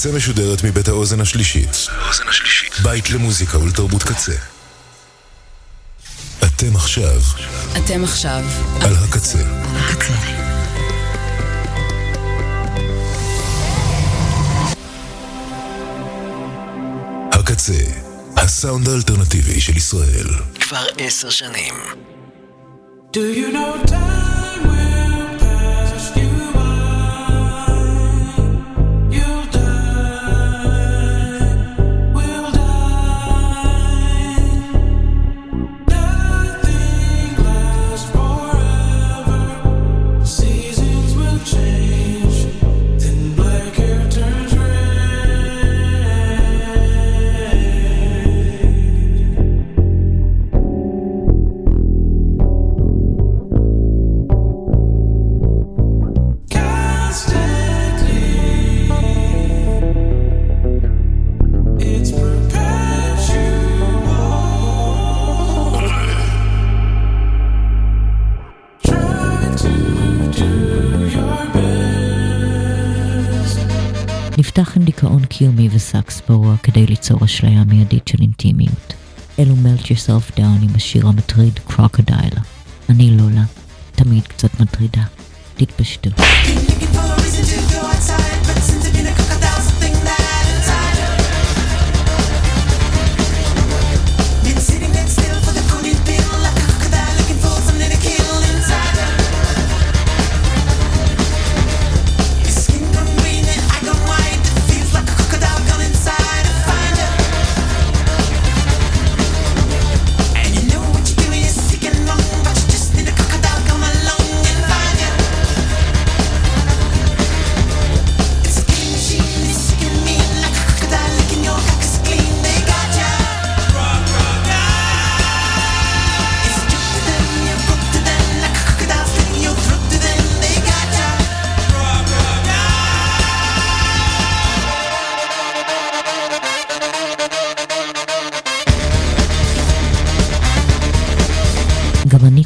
קצה משודרת מבית האוזן השלישית. בית למוזיקה ולתרבות קצה. אתם עכשיו. על הקצה. הקצה. הסאונד האלטרנטיבי של ישראל. כבר 10 שנים. Do you know time will... נפתח עם דיכאון קיומי וסקס פרוע כדי ליצור אשליה מיידית של אינטימיות. אלו מלט yourself down עם השיר המטריד קרוקודייל. אני לולה, תמיד קצת מטרידה. תתפשטו.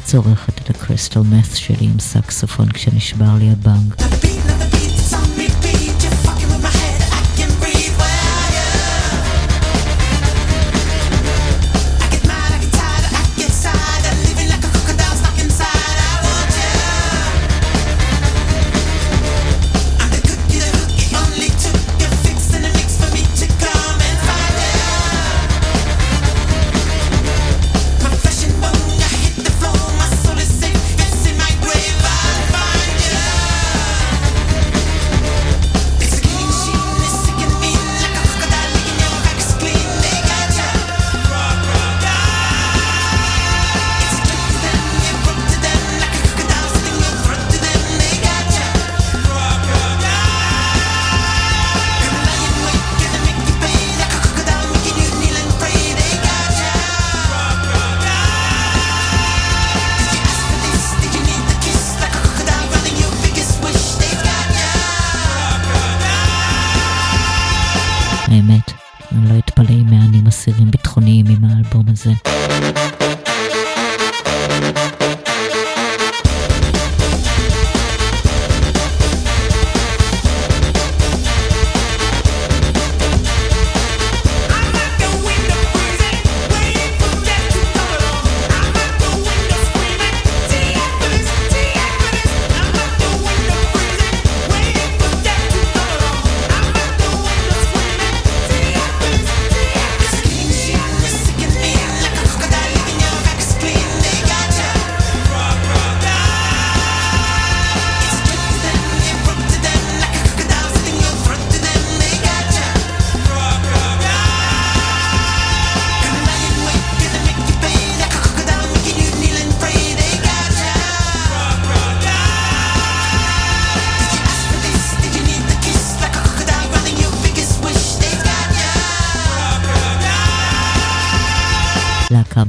צורכת את הקריסטל מת' שלי עם סקסופון כשנשבר לי הבנג.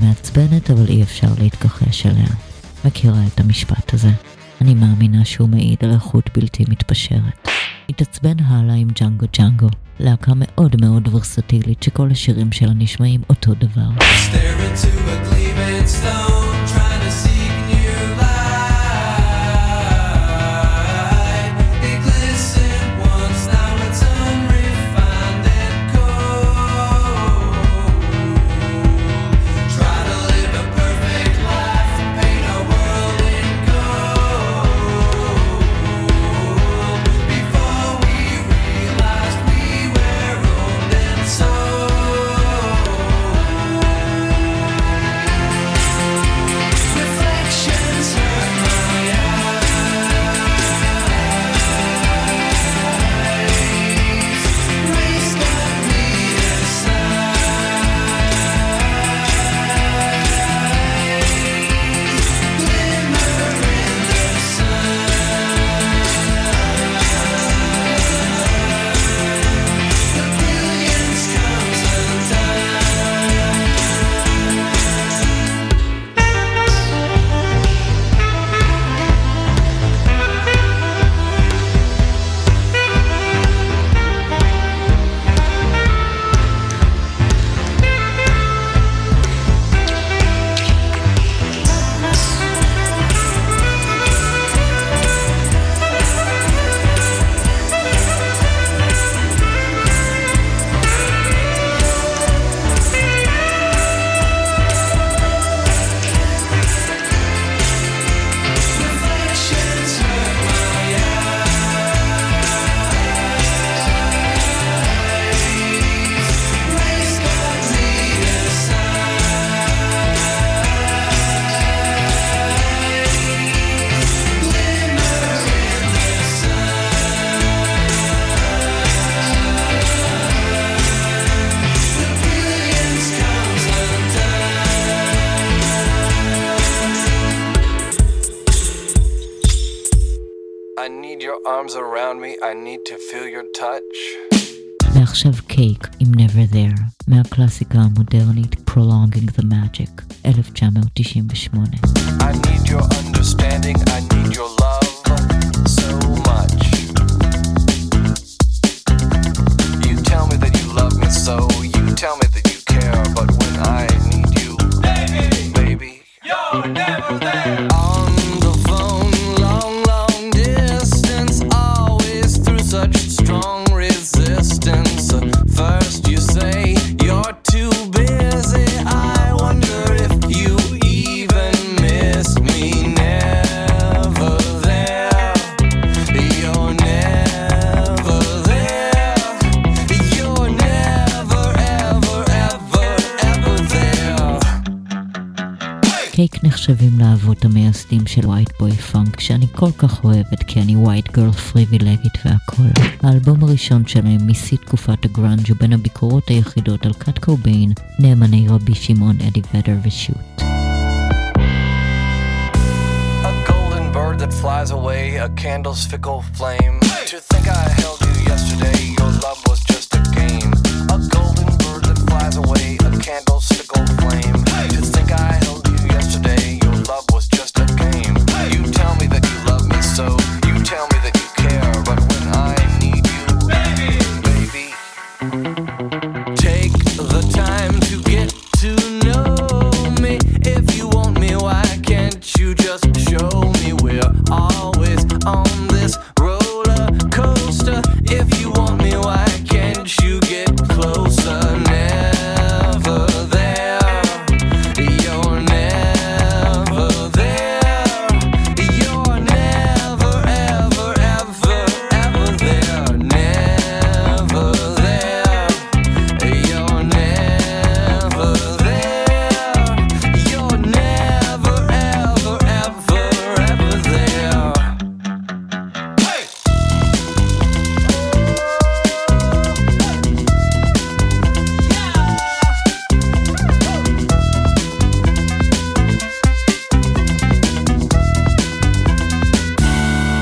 מעצבנת, אבל אי אפשר להתכחש אליה. מכירה את המשפט הזה. אני מאמינה שהוא מעיד על איכות בלתי מתפשרת. התעצבן הלאה עם ג'נגו ג'נגו, להקה מאוד מאוד ורסטילית שכל השירים שלה נשמעים אותו דבר. arms around me, I need to feel your touch. ועכשיו קייק עם Never There, מהקלאסיקה המודרנית Prolonging the Magic, 1998. I need your understanding, I need your love so much. You tell me that you love me so, you tell me that you care, but when I need you, baby, baby, you're never there. On the phone, long, long distance, always through such strong resistance. First you say you're too busy, I wonder if you even miss me. Never there, you're never there, you're never ever ever ever there. קייק נחשבים לאבות המייסדים של ווייט בוי פאנק, שאני כל כך אוהבת כי אני ווייט גרל פריבילגית והכל. האלבום הראשון שלהם משיא תקופת הגראנג' ובין הביקורות היחידות על קאט קוביין, נאמני רבי שמעון, אדי ודר ושוט. A golden bird that flies away, a candle's fickle flame. To think I held you yesterday, your love was just a game. A golden bird that flies away, a candle's fickle flame. To think I held you yesterday, your love was just a game. You tell me that you love me so, you tell me that you care, but when I need you, baby, baby, take the time to get to know me. If you want me, why can't you just show me? We're always on this roller coaster. If you want me, why can't you get closer? Never there, you're never there, you're never ever ever ever there. Never there, you're never there, you're never ever ever ever there.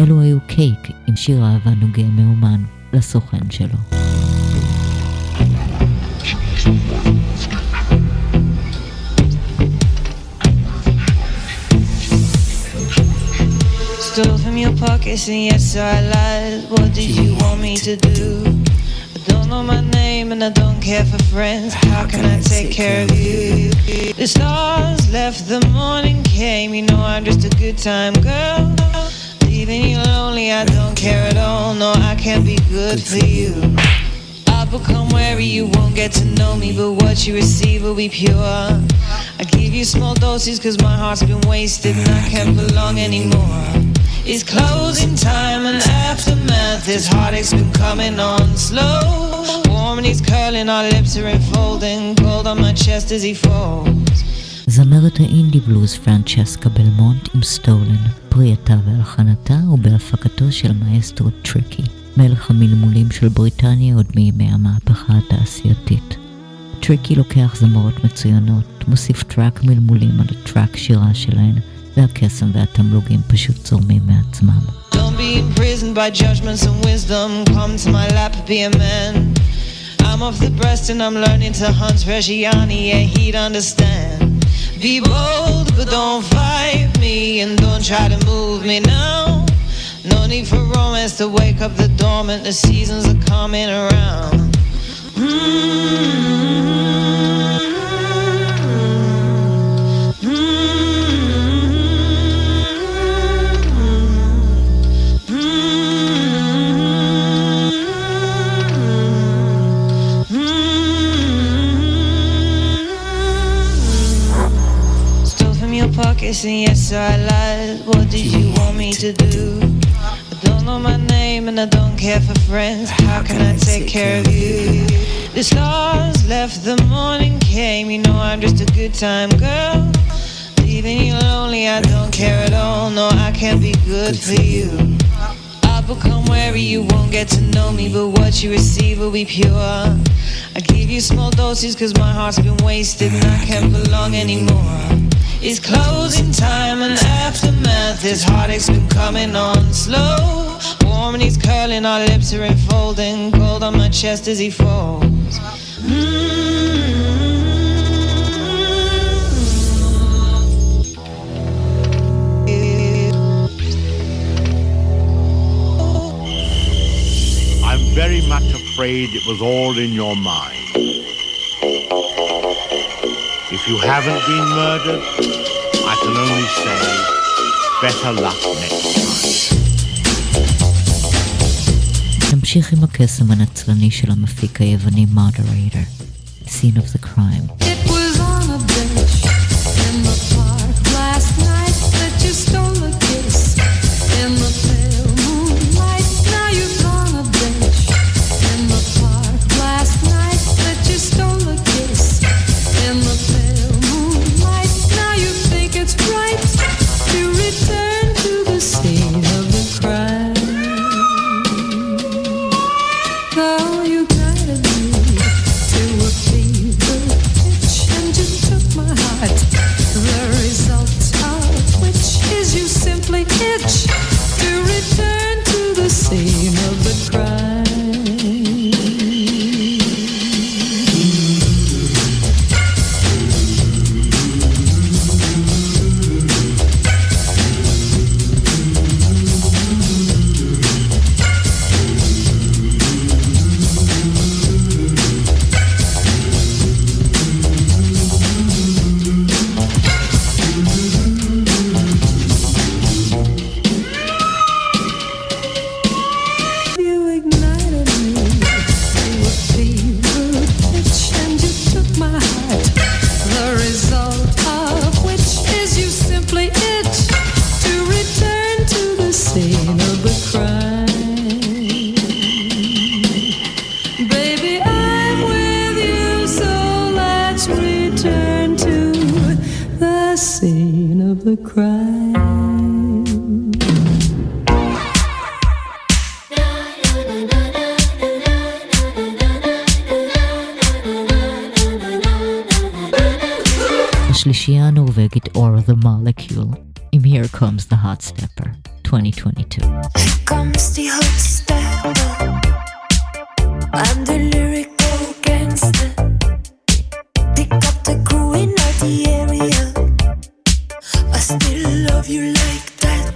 אלו היו קייק עם שיר אהבה נוגע מאומן לסוכן שלו. Stole from your pockets and yes I lied. What did you want me to do? I don't know my name and I don't care for friends. How can I take care of you? The stars left, the morning came. You know I'm just a good time girl. Leaving you lonely, I don't care at all. No, I can't be good for you. I'll become wary, you won't get to know me, but what you receive will be pure. I give you small doses cause my heart's been wasted and I can't belong anymore. It's closing time and aftermath, this heartache's been coming on slow. Warm and he's curling, our lips are enfolding, cold on my chest as he falls. זמרת האינדי בלוז פרנצ'סקה בלמונט עם סטולן, פריאתה והלחנתה ובהפקתו של מאסטרו טריקי, מלך המלמולים של בריטניה עוד מימי המהפכה התעשייתית. טריקי לוקח זמרות מצוינות, מוסיף טראק מלמולים על הטראק שירה שלהן, והקסם והתמלוגים פשוט צורמים מעצמם. Don't be imprisoned by judgments and wisdom, come to my lap, be a man. I'm off the breast and I'm learning to hunt Reggiani, yeah he'd understand. Be bold, but don't fight me and don't try to move me now. No need for romance to wake up the dormant, the seasons are coming around. Pockets and yes I lied. What did you want me to do? I don't know my name and I don't care for friends. How can I take care of you? The stars left, the morning came. You know I'm just a good time girl. Leaving you lonely, I don't care at all. No, I can't be good for you. I'll become wary, you won't get to know me, but what you receive will be pure. I give you small doses cause my heart's been wasted and I can't belong anymore. It's closing time and aftermath. His heartache's been coming on slow. Warm and he's curling, our lips are enfolding. Cold on my chest as he falls. I'm very much afraid it was all in your mind. If you haven't been murdered, I can only say, better luck next time. נמשיך עם הקסם הנצלני של המפיק היווני Moderator, Scene of the Crime. It was on a bench in the park last night that you stole a kiss in the pale moonlight. Now you've on a bench in the park last night that you stole a kiss in the pale. It's right to return to the scene of the crime. Though you guided me to a fever pitch and you took my heart, the result of which is you simply itch to return to the scene of the crime. השלישייה הנורווגית Or the Molecule עם Here Comes the Hot Stepper 2022. Here comes the hot stepper, I'm the lyrical gangster. Pick up the crew in the area, I still love you like that.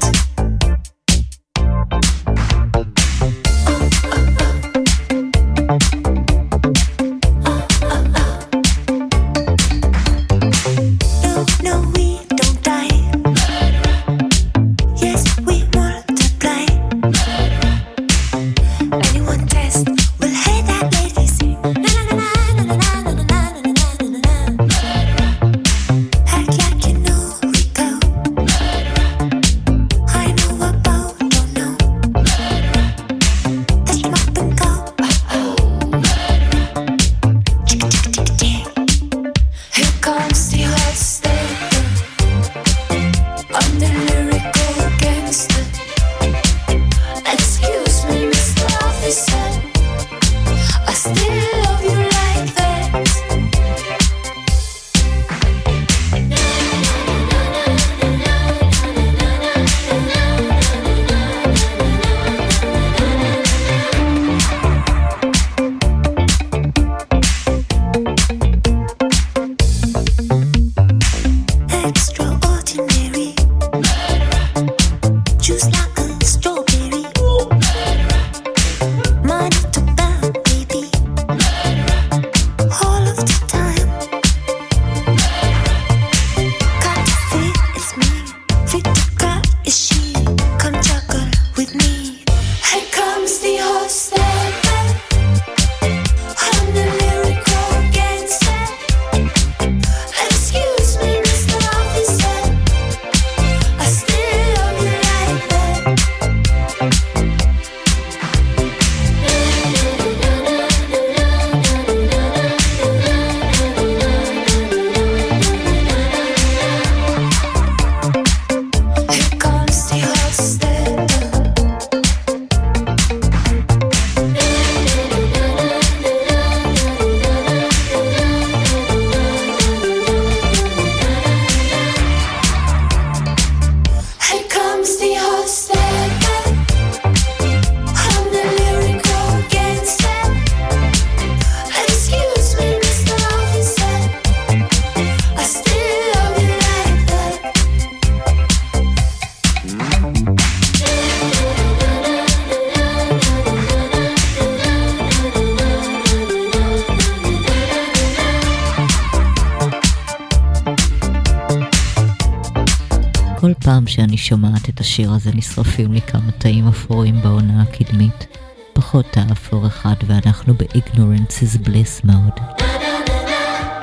פעם שאני שומעת את השיר הזה נשרפים לי כמה תאים אפורים בעונה הקדמית. פחות תא אפור אחד ואנחנו ב-Ignorance is Bliss mode.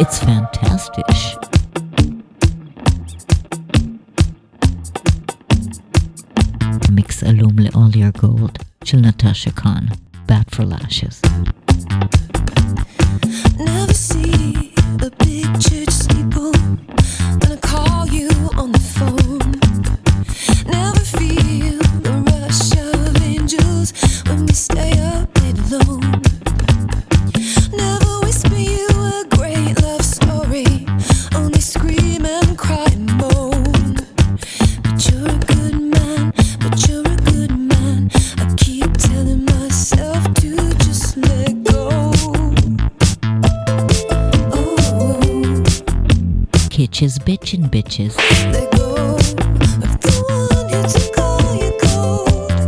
It's fantastic. מיקס אלום ל-All Your Gold של נטשה קאן, Bat for Lashes. Never see a big church steeple, gonna call you on the phone. Never feel the rush of angels when we stay up late alone. Never whisper you a great love story, only scream and cry and moan. But you're a good man, but you're a good man. I keep telling myself to just let go. Bitches, bitchin' bitches. Let go of the one who took all your gold.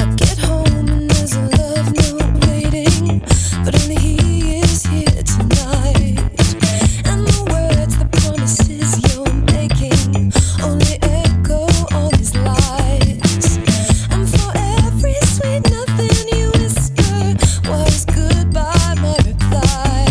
I get home and there's a love note waiting, but only he is here tonight. And the words, the promises you're making, only echo all his lies. And for every sweet nothing you whisper, was goodbye my reply.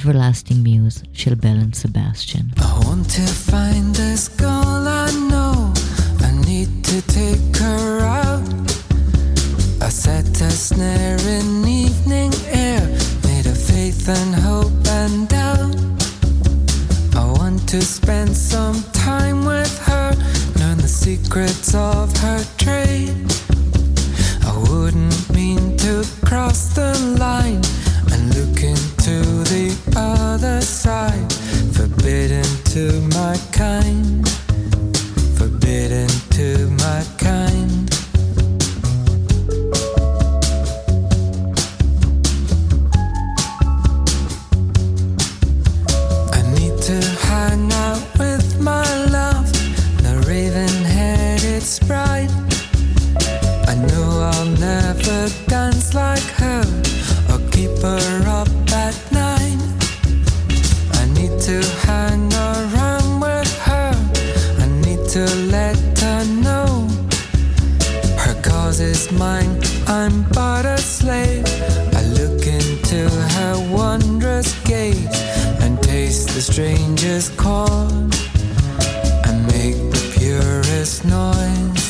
Everlasting Muse של בלן סבסטיאן. I want to find this girl I know, I need to take her out. I set a snare in evening air, made of faith and hope and doubt. I want to spend some time with her, learn the secrets of her trade. I wouldn't mean to cross the line and look into the other side, forbidden to my kind, forbidden to my kind. I need to hang out with my love, the raven-haired, it's bright. I know I'll never dance like her, keep her up at night. I know. Her cause is mine, I'm but a slave. I look into her wondrous gaze and taste the strangest chord and make the purest noise.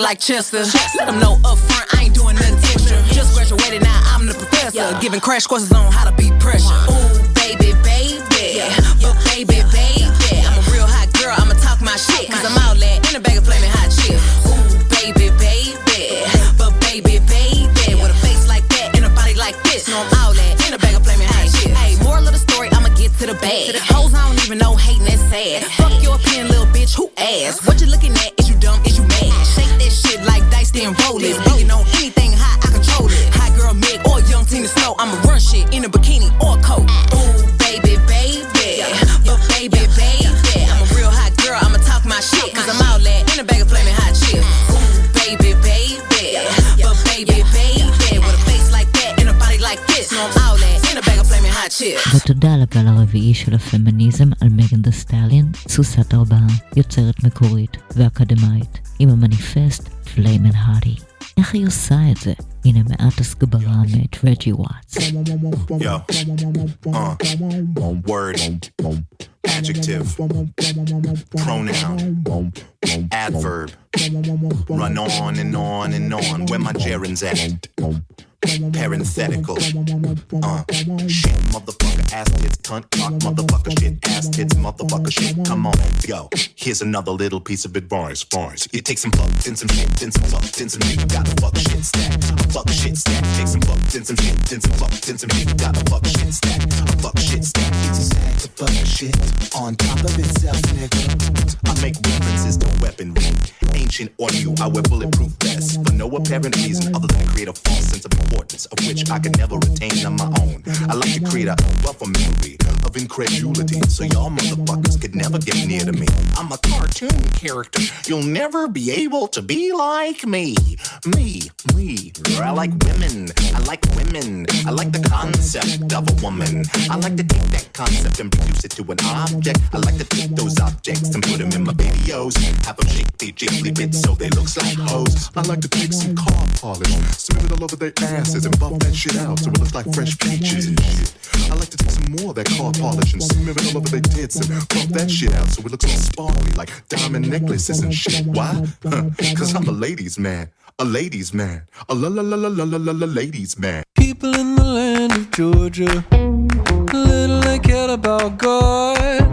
Like Chester, let them know up front I ain't doing nothing extra. Just graduated, now I'm the professor, giving crash courses on how to beat pressure. Ooh, baby, baby, but baby, baby, I'm a real hot girl, I'ma talk my shit, cause I'm all that in a bag of flaming hot chips. Ooh, baby, baby, but baby, baby, with a face like that and a body like this, no, I'm all that in a bag of flaming hot chips. Hey, moral of the story, I'ma get to the bag. Hoes, I don't even know hating that's sad. Fuck your opinion, little bitch, who ass? What you looking at? Is you dumb? Is you mad? Shit like dice, then roll it. Beating on anything high, I control it. High girl, Meg, or young Tina Snow. I'ma run shit in a bikini or a coat. Ooh, baby, baby. But baby, baby. I'm a real hot girl, I'ma talk my shit. Cause I'm all that in a bag of flaming hot chips. Ooh, baby, baby. But baby, baby. With a face like that and a body like this. No, I'm all that in a bag of flaming hot chips. ותודה לגל הרביעי של הפמיניזם על מגן דה סטליין, סוסת ארבעה, יוצרת מקורית ואקדמאית. עם המניפסט פליימן הודי. איך היא עושה את זה? הנה מעט הסגברה מאת רג'י וואטס. Word, adjective, pronoun, adverb, run on and on and on. Where my gerunds at? Parenthetical. Shit, motherfucker, ass, tits, cunt, cock, motherfucker, shit, ass, ass tits, motherfucker shit. Come on, go. Here's another little piece of advice, boys. You take some fucks and some shit, and some fucks and some shit. Gotta fuck shit stack, fuck shit stack. Take some fucks and some shit, and some fucks and some shit. Gotta fuck shit stack, fuck shit stack. It's a stack to fuck shit on top of itself, nigga. I make references to weaponry, ancient audio. I wear bulletproof vests for no apparent reason other than to create a false sense of importance, of which I can never retain on my own. I like to create a buffer memory of incredulity, so y'all motherfuckers could never get near to me. I'm a cartoon character. You'll never be able to be like me. Me. I like women. I like the concept of a woman. I like to take that concept and reduce it to an object. I like to take those objects and put them in my videos. Have them shake their jiggly bits so they look like hoes. I like to take some car polish, smear it all over their asses and buff that shit out so it looks like fresh peaches and shit. I like to take some more of that car polish and smear it all over their tits and buff that shit out so it looks all sparkly like diamond necklaces and shit. Why? Cause I'm a ladies' man. A ladies' man. People in the land of Georgia, little they cared about God.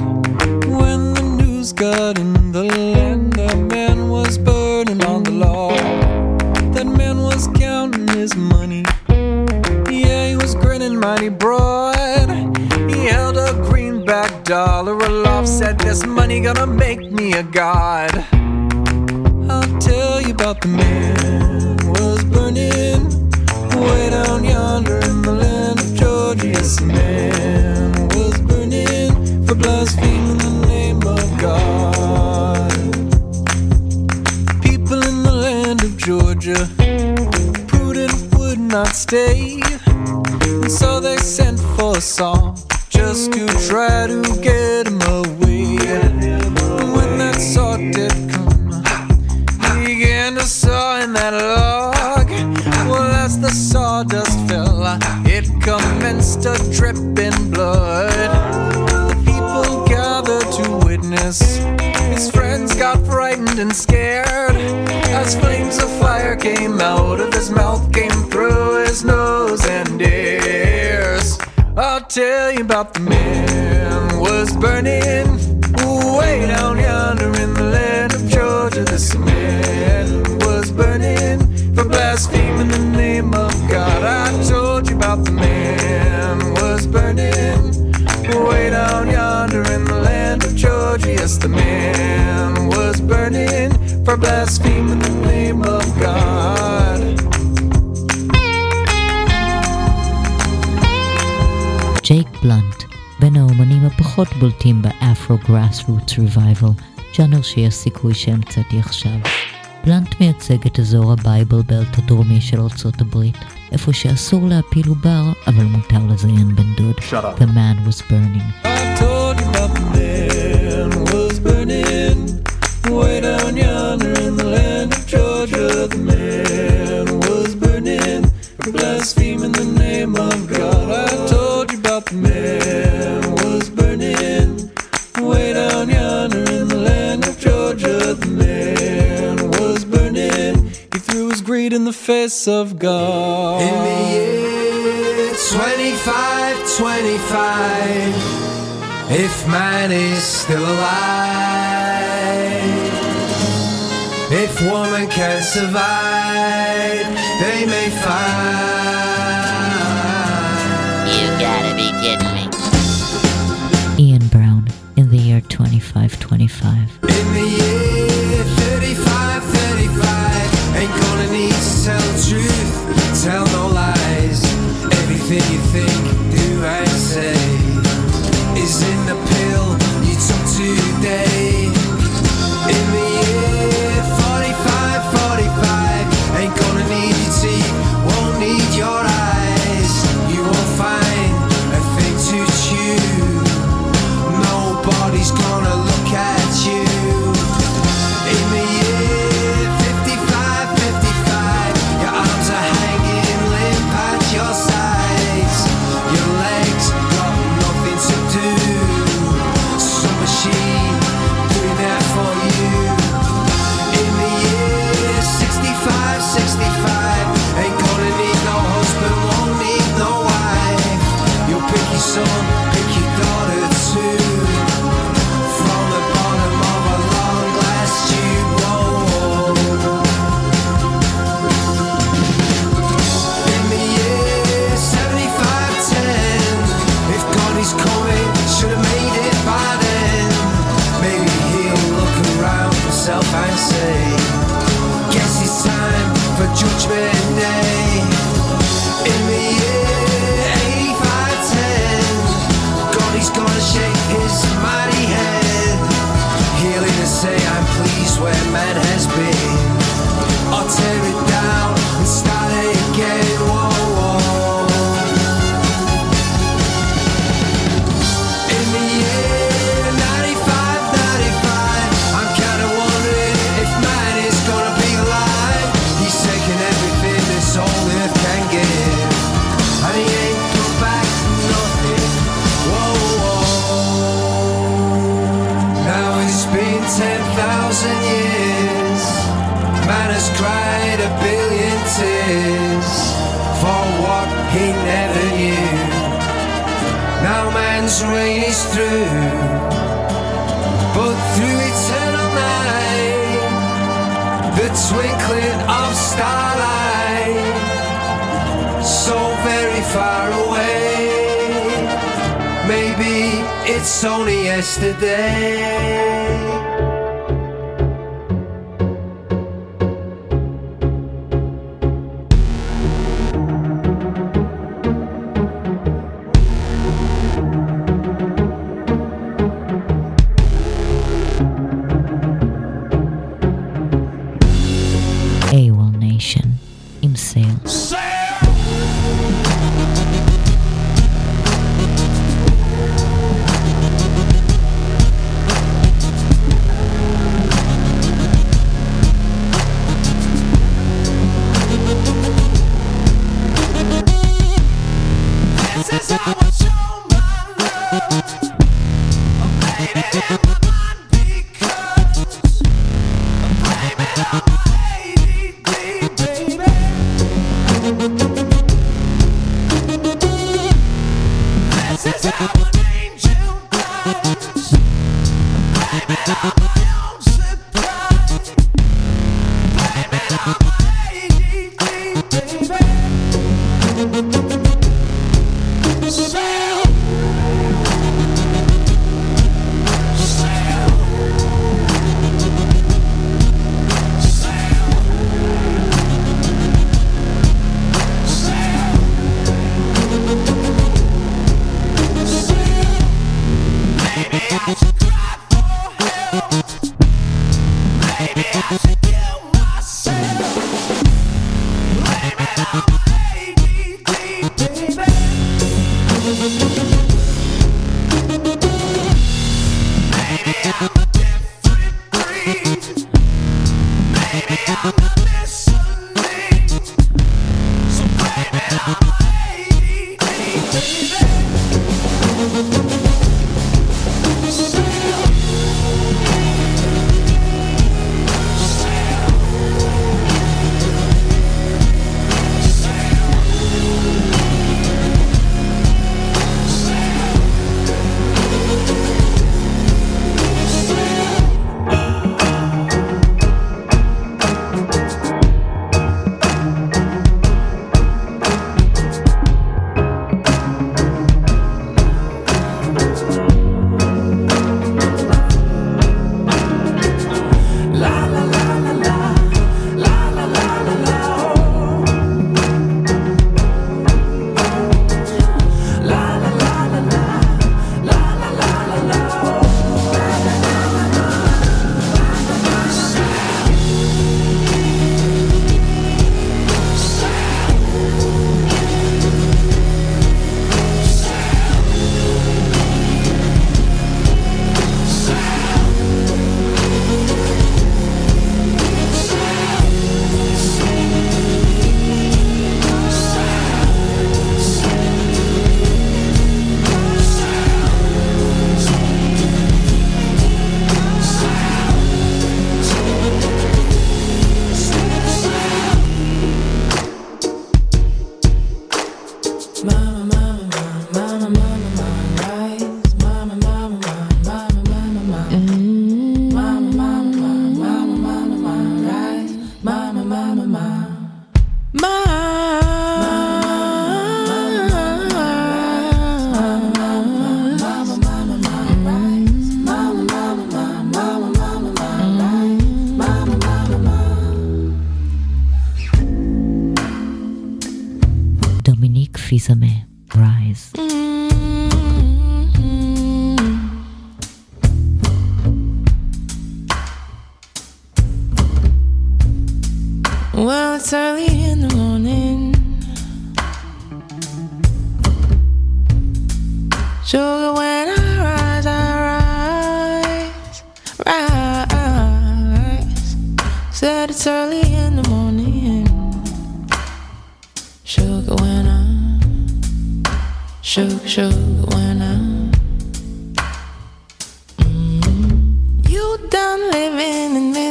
When the news got in the land, that man was burning on the law. That man was counting his money. Yeah, he was grinning mighty broad. He held a greenback dollar aloft, said this money gonna make me a god. I'll tell you about the man was burning way down yonder in the land of Georgia. Yes, a man was burning for blaspheming the name of God. People in the land of Georgia, prudent would not stay, and so they sent for a song just to try to get him away. And when that saw did come, he began to saw in that log. Well, as the sawdust fell, it commenced to drip in blood. The people gathered to witness. His friends got frightened and scared as flames of fire came out of his mouth, came through his nose and ears. I'll tell you about the man was burning way down yonder in the land of Georgia. This man was burning for blaspheming the name of God. I told you about the man was burning way down yonder in the land of Georgia. Yes, the man was burning for blaspheming the name of God. ג'ייק בלונט, בין האומנים הפחות בולטים באפרו-גראסרוטס ריבייבל, ג'אנר שיש סיכוי שהמצאתי עכשיו. בלונט מייצג את אזור הבייבל בלט הדרומי של ארצות הברית, איפה שאסור להפיל עובר, אבל מותר לזיין בן דוד. The man was burning. I told you about the man was burning way down yonder in the land of Georgia. The man was burning for blaspheming the name of God. I told you about the man was burning way down yonder in the land of Georgia. The man was burning. He threw his greed in the face of God. In the year 2525, if man is still alive, if woman can survive, they may find. You gotta be kidding me. Ian Brown, in the year 2525. In the year 3535, ain't gonna need to tell the truth, tell no lies. Everything you think, do and say is in the pill you took today. In the pick your daughter too. 10,000 years, man has cried a billion tears for what he never knew. Now man's way is through, but through eternal night, the twinkling of starlight, so very far away. Maybe it's only yesterday.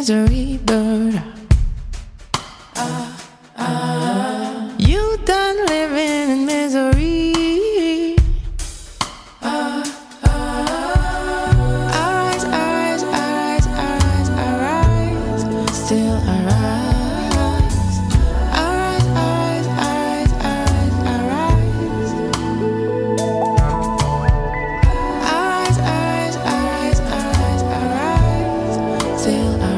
misery bird. You done living in misery. Arise, arise, arise, arise, arise. Still arise. Arise, arise, arise, arise, arise. Arise, arise, arise, arise, arise. Still arise.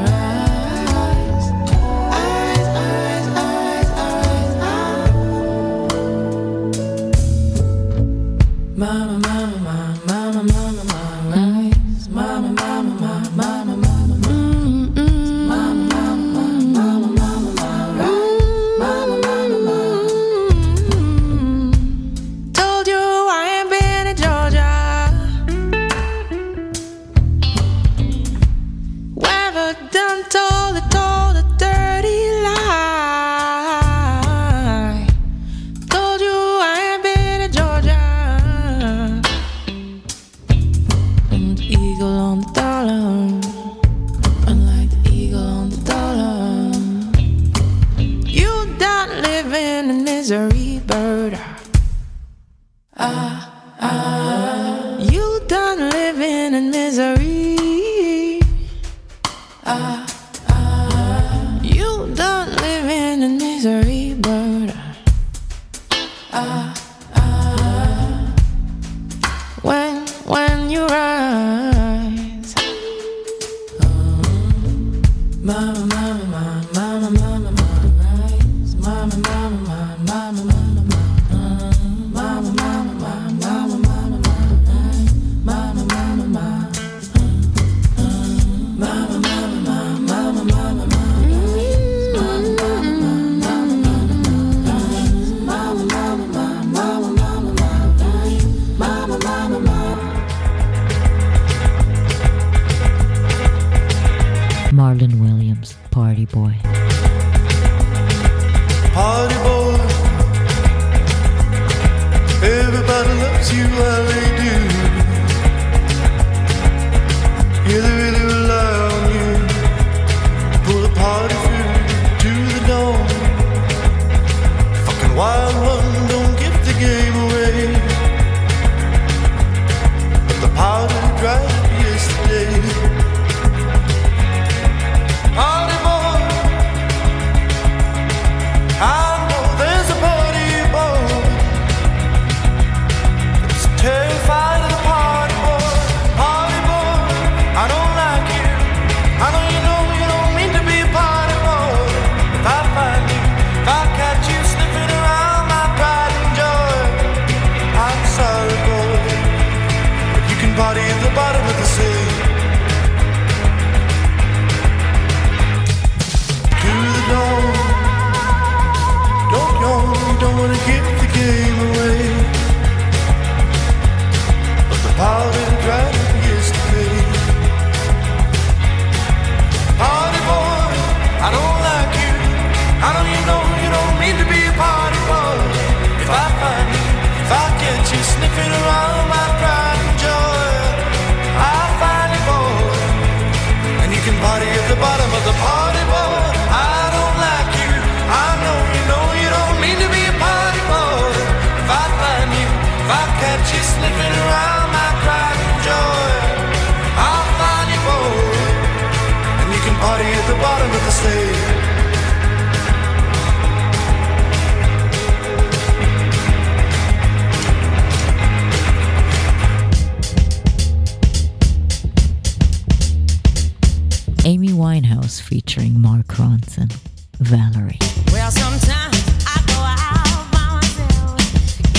Arise, arise, arise, arise, arise. Mama, mama, mama, mama, mama, mama, rise. Mama, mama, mama, mama, mama, mama, mama, mama, mama, mama, rise. Mama, mama, mama. Told you I ain't been in Georgia. Weather done told a dirty lie. Told you I ain't been in Georgia. I'm the eagle on the dollar. I'm like the eagle on the dollar. You done living in misery, bird. You done living in misery. You done living in misery, bird. When you rise. Mama, mama, mama, mama, mama, mama, rise. Mama, mama, mama, mama, mama, mama, mama, mama, mama, mama, mama, mama, rise. Mama, mama, mama, mama, mama, mama, mama, mama, mama, rise. Mama, mama, mama, mama, mama, rise. Mama, mama, mama, mama, mama, mama, rise. Mama, mama, mama. Marlon Williams, Party Boy. Party boy, everybody loves you, well they do. Yeah, they really rely on you. Pull the party through to the dawn. Fucking wild one, don't give the game away. But the powder dried yesterday. Party boy, I know there's a party boy. It's terrified of the party boy. Party boy, I don't like you. I know you don't mean to be a party boy. If I find you, if I catch you sniffing around my pride and joy, I'm sorry boy, but you can party at the bottom of the sea. To the dawn, don't yawn, you don't wanna give the game away. But the powder dried up yesterday. Party boy, I don't like you. I know you don't mean to be a party boy. If I find you, if I catch you sniffing around my pride and joy, I find it boy, and you can party at the bottom of the party boy. I don't like you. I know you don't mean to be a party boy. If I find you, if I catch you slipping around my pride and joy, I'll find you boy, and you can party at the bottom of the stage. Amy Winehouse featuring Mark Ronson, Valerie. Well, sometimes I go out by myself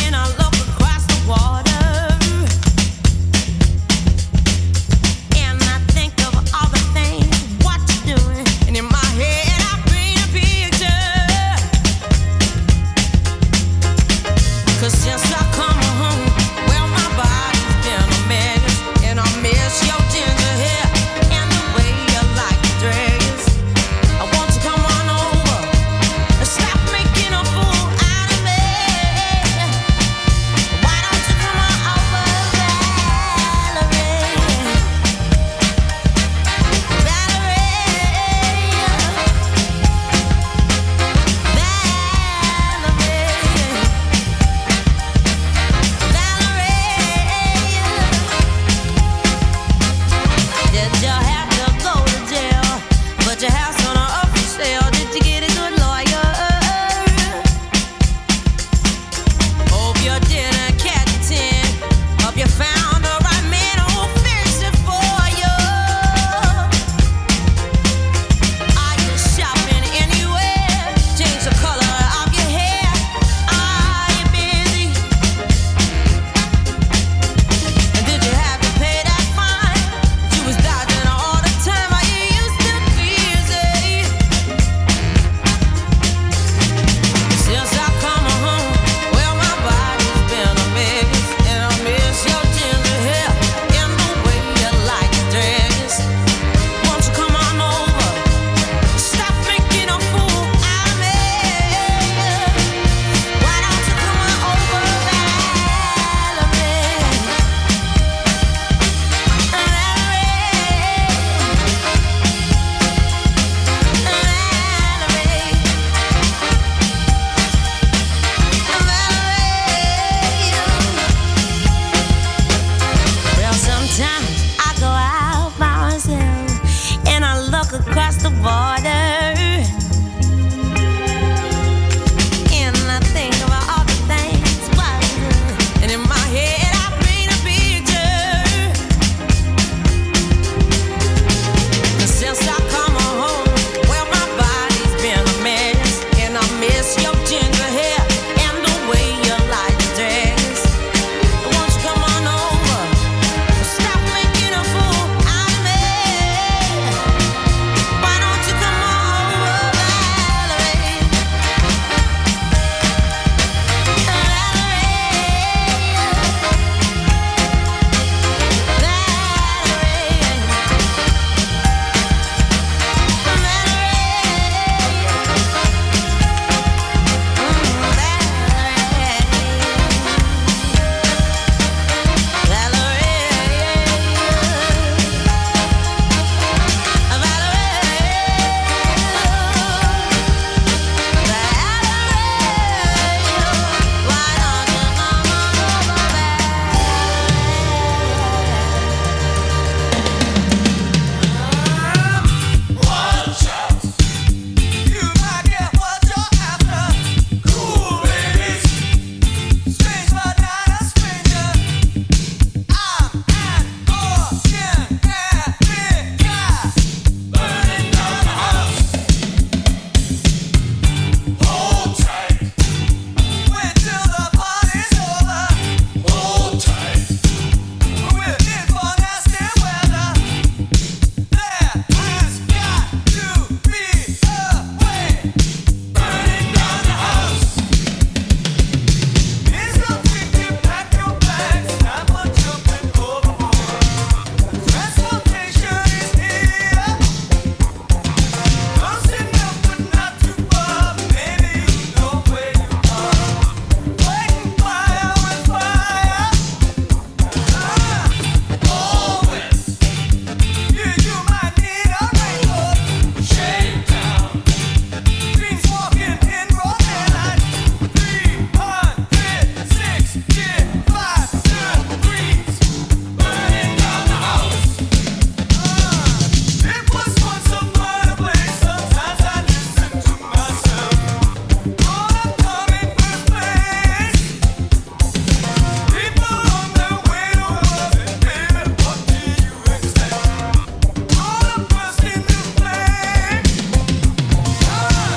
and I look across the water and I think of all the things what you're doing, and in my head I paint a picture. 'Cause since I come home, well my body's been a mess, and I miss your ginger hair and the way you like to dress. I want you to come on over and slap me.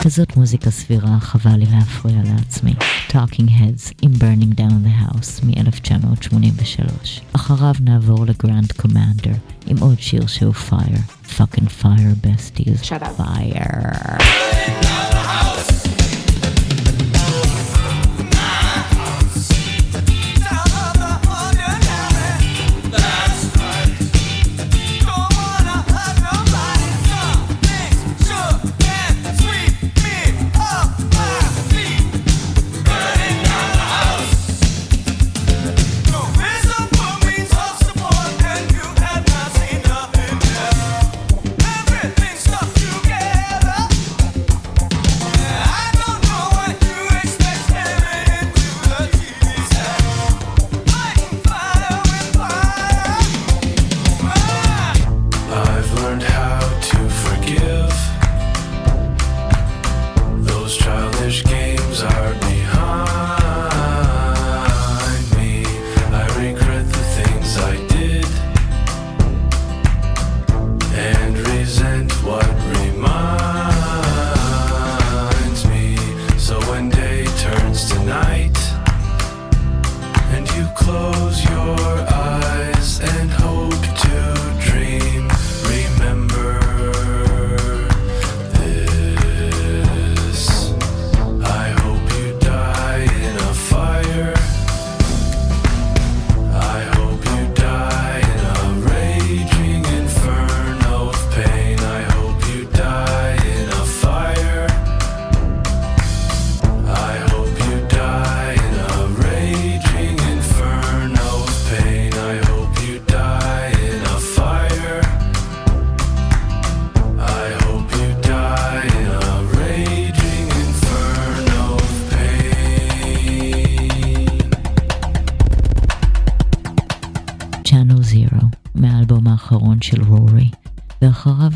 וזאת מוזיקה סבירה, חבל לי להפריע לעצמי. Talking Heads עם Burning Down the House מ-1983. אחריו נעבור ל-Grand Commander עם עוד שיר שהוא Fire. Fucking Fire Besties. Shut up. Fire.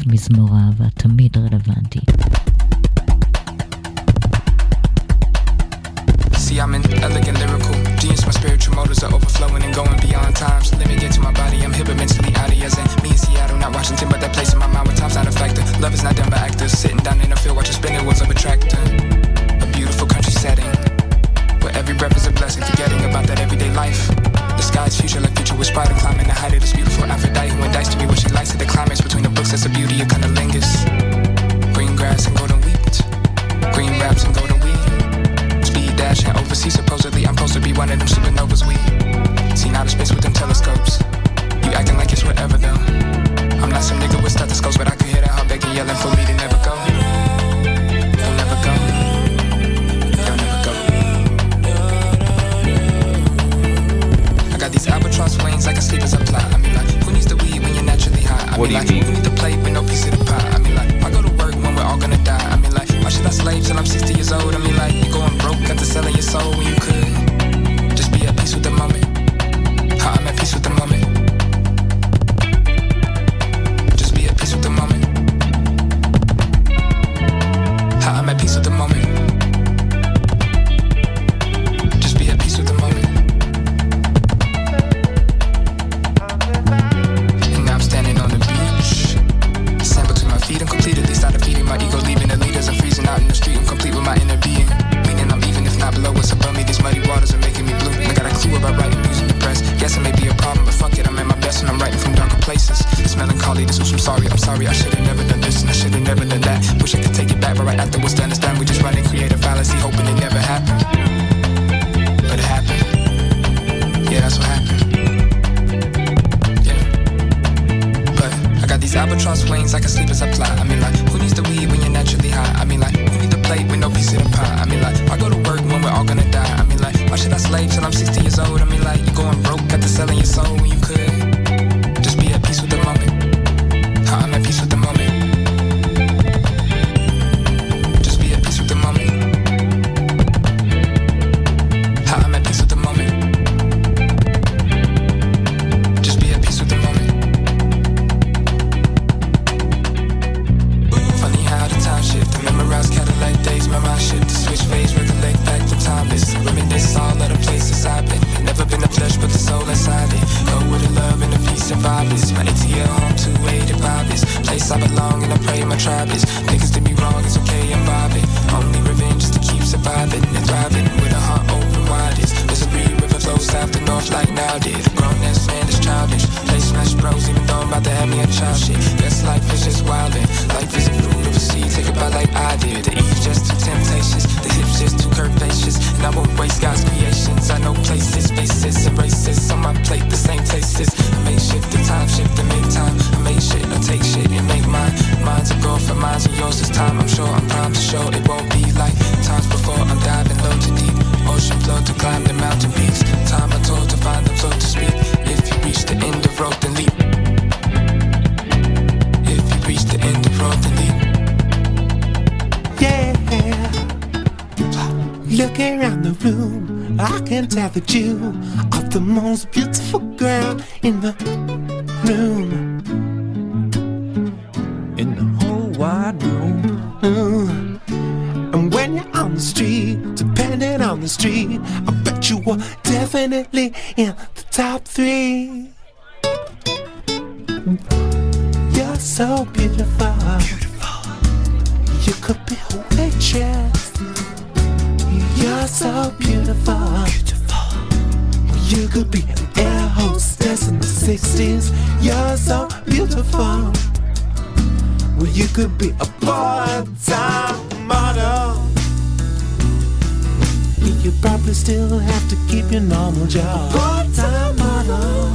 מזמורה והתמיד רלוונטי. See, I'm an elegant lyrical genius. My spiritual motives are overflowing and going beyond time's limit. Get to my body, I'm here mentally out of as in me in Seattle, not Washington, but that place in my mind where time's not a factor. Love is not done by actors. Sitting down in a field watching spinning wheels of a tractor. A beautiful country setting where every breath is a blessing. Forgetting about that everyday life. The sky's future like future with spider climbing the height of this beautiful Aphrodite who indites to me what she likes at the climax between the books. That's the beauty of cunnilingus. Green grass and golden wheat, green wraps and golden weed. Speed dashing overseas, supposedly I'm supposed to be one of them supernovas we seen out of space with them telescopes. You acting like it's whatever though. I'm not some nigga with stethoscopes, but I can hear that heart begging, yelling for me to never go. Don't never go. Albatross wings like a sleeper's apply. I mean like, who needs the weed when you're naturally high? I mean like, who needs the plate with no piece of the pie? I mean like, why go to work when we're all gonna die? I mean like, why should I slave till I'm 60 years old? I mean like, you're going broke, got to selling your soul when you could. Just be at peace with the moment. How I'm at peace with the moment. Just be at peace with the moment. How I'm at peace with the moment. I belong and I pray my tribe is. Niggas did me wrong, it's okay, I'm vibing. songs like nowadays. A grown-ass man is childish. Play Smash Bros even though I'm about to have me a child shit. Guess life is just wild and life is a fruit of a seed. Take a bite like I did. The Eve's just too temptations. The hips just too curvaceous. And I won't waste God's creations. I know places, faces, and races. On my plate the same tastes. I make shift the time, shift the make time. I make shit, I take shit and make mine. Mine's a goal for mine's and yours is time. I'm sure I'm primed to show it won't be like times before. I'm diving low to deep. Ocean flow to climb the mountain peaks. Time I told to find them, so to speak. If you reach the end of road, then leap. If you reach the end of road, then leap. Yeah. Look around the room. I can tell that you are the most beautiful girl in the room. In the whole wide room. And when you're on the street, depending on the street, I bet you are definitely in the top three. You're so beautiful, beautiful. You could be a waitress. You're so beautiful, beautiful. You could be an air hostess in the 60s. You're so beautiful. Well, you could be a part-time model. You probably still have to keep your normal job. A part-time model.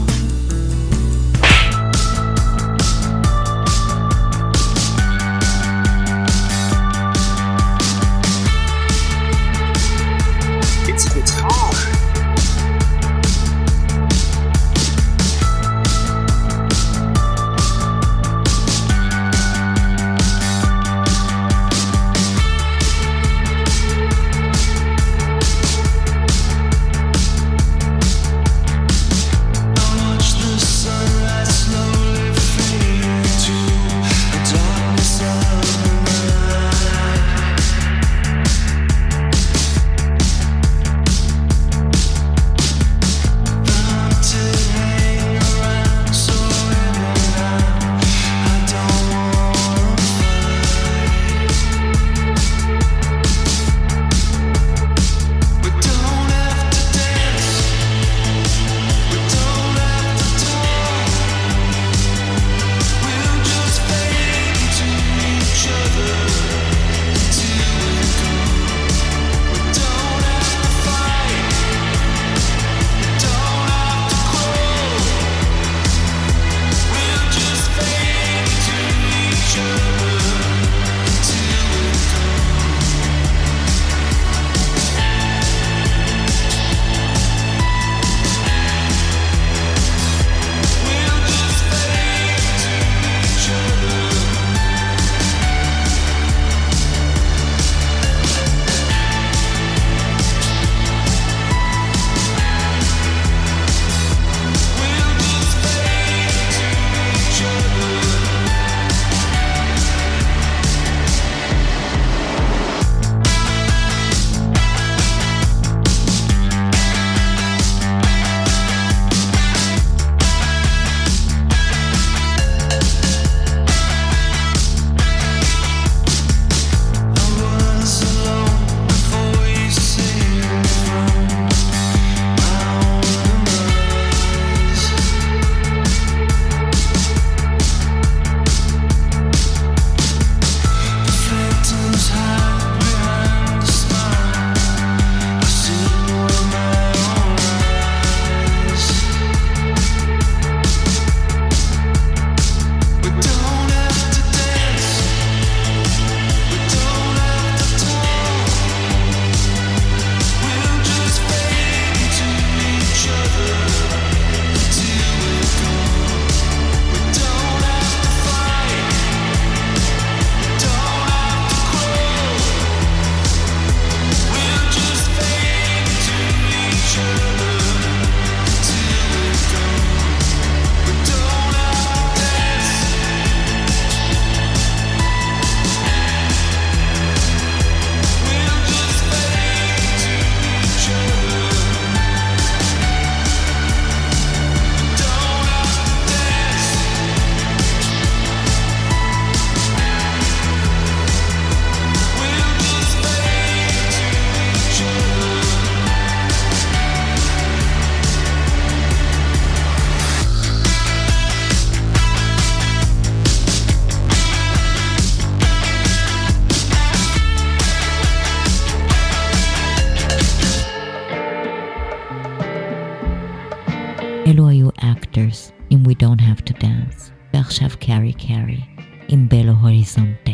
Waters עם We Don't Have To Dance, ועכשיו קארי קארי עם בלו הוריזונטה.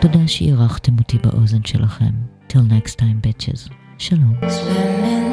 תודה שאירחתם אותי באוזן שלכם. Till next time, bitches. שלום.